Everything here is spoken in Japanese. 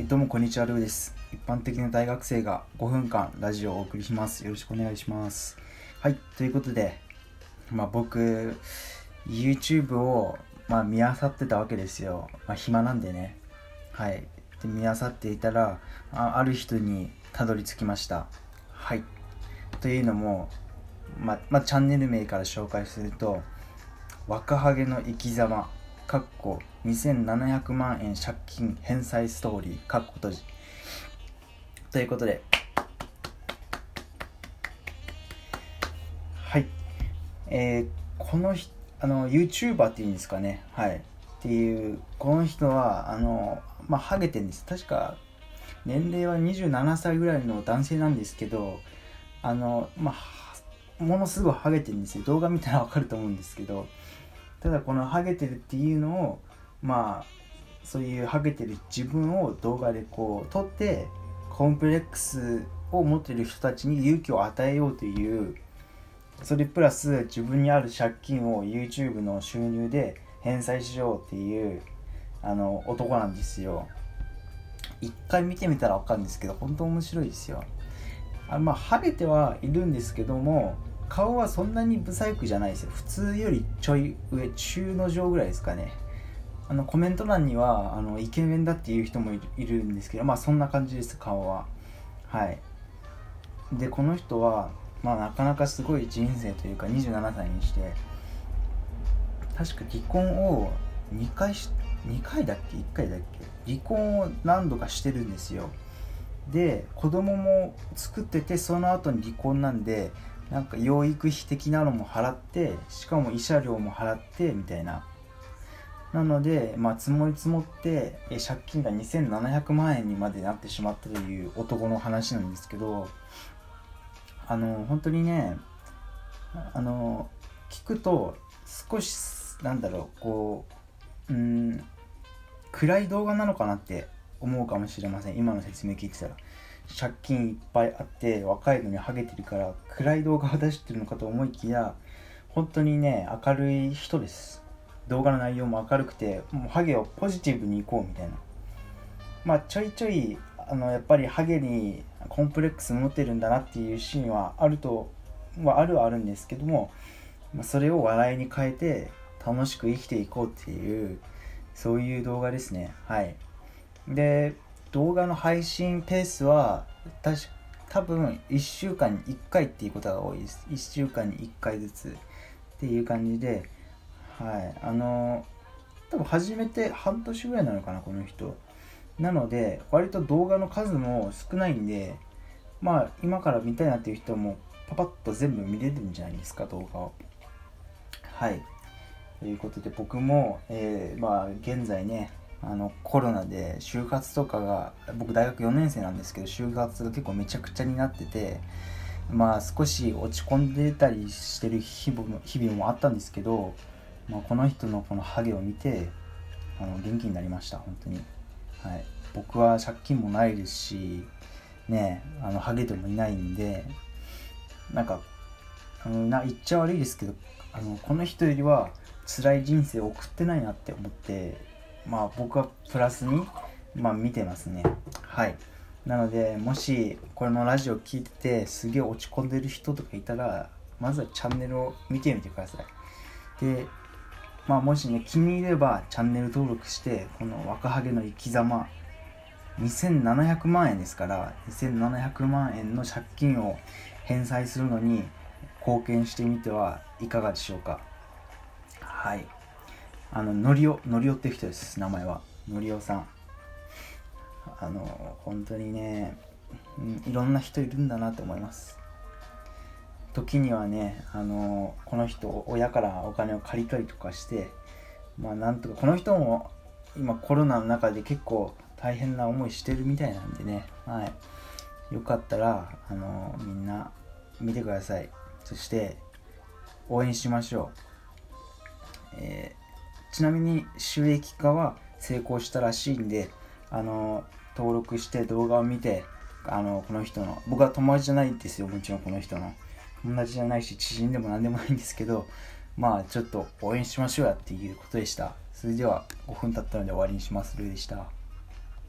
どうもこんにちは、ルーです。一般的な大学生が5分間ラジオをお送りします。よろしくお願いします。はい、ということで、僕 YouTube を見漁ってたわけですよ。暇なんでね。はい、で見漁っていたら ある人にたどり着きました。はい、というのもチャンネル名から紹介すると、若ハゲの生き様2700万円借金返済ストーリー（閉じ）ということで、はい、この人YouTuber っていうんですかね、はい、っていうこの人はハゲてんです。確か年齢は27歳ぐらいの男性なんですけど、ものすごいハゲてるんですよ。動画見たらわかると思うんですけど、ただこのハゲてるっていうのをそういうハゲてる自分を動画でこう撮って、コンプレックスを持ってる人たちに勇気を与えようという、それプラス自分にある借金を YouTube の収入で返済しようっていう男なんですよ。一回見てみたらわかるんですけど、本当面白いですよ。ハゲてはいるんですけども、顔はそんなにブサイクじゃないですよ。普通よりちょい上、中の上ぐらいですかね。コメント欄にはイケメンだっていう人もいるんですけど、そんな感じです、顔は。はい。でこの人はなかなかすごい人生というか、27歳にして確か離婚を2回だっけ、1回だっけ、離婚を何度かしてるんですよ。で子供も作ってて、その後に離婚なんで、養育費的なのも払って、しかも慰謝料も払ってみたいな。なので積もって借金が2700万円にまでなってしまったという男の話なんですけど、本当にね、聞くと少し暗い動画なのかなって思うかもしれません。今の説明聞いてたら、借金いっぱいあって若いのにハゲてるから暗い動画を出してるのかと思いきや、本当にね、明るい人です。動画の内容も明るくて、もうハゲをポジティブにいこうみたいな。ちょいちょいやっぱりハゲにコンプレックス持ってるんだなっていうシーンはあるんですけども、それを笑いに変えて楽しく生きていこうっていう、そういう動画ですね。はい。で動画の配信ペースは多分1週間に1回っていうことが多いです。1週間に1回ずつっていう感じで、はい、多分始めて半年ぐらいなのかな、この人。なので割と動画の数も少ないんで、今から見たいなっていう人もパパッと全部見れるんじゃないですか、動画を。はい、ということで僕も、現在ね、コロナで就活とかが、僕大学4年生なんですけど、就活が結構めちゃくちゃになってて、少し落ち込んでたりしてる日々もあったんですけど、この人のこのハゲを見て元気になりました、本当に。はい、僕は借金もないですしね、ハゲてもいないんで、言っちゃ悪いですけど、この人よりは辛い人生を送ってないなって思って、僕はプラスに、見てますね。はい。なので、もしこのラジオ聞いててすげえ落ち込んでる人とかいたら、まずはチャンネルを見てみてください。で、もしね、気に入ればチャンネル登録して、この若ハゲの生き様、2700万円ですから、2700万円の借金を返済するのに貢献してみてはいかがでしょうか。はい。のりおって人です。名前はのりおさん。本当にね、いろんな人いるんだなと思います。時にはね、この人親からお金を借りたりとかして、なんとかこの人も今コロナの中で結構大変な思いしてるみたいなんでね、はい、よかったらみんな見てください。そして応援しましょう。ちなみに収益化は成功したらしいんで、登録して動画を見て、この人の、僕は友達じゃないんですよ、もちろん。この人の友達じゃないし、知人でも何でもないんですけど、ちょっと応援しましょうやっていうことでした。それでは5分経ったので終わりにします。ルーでした。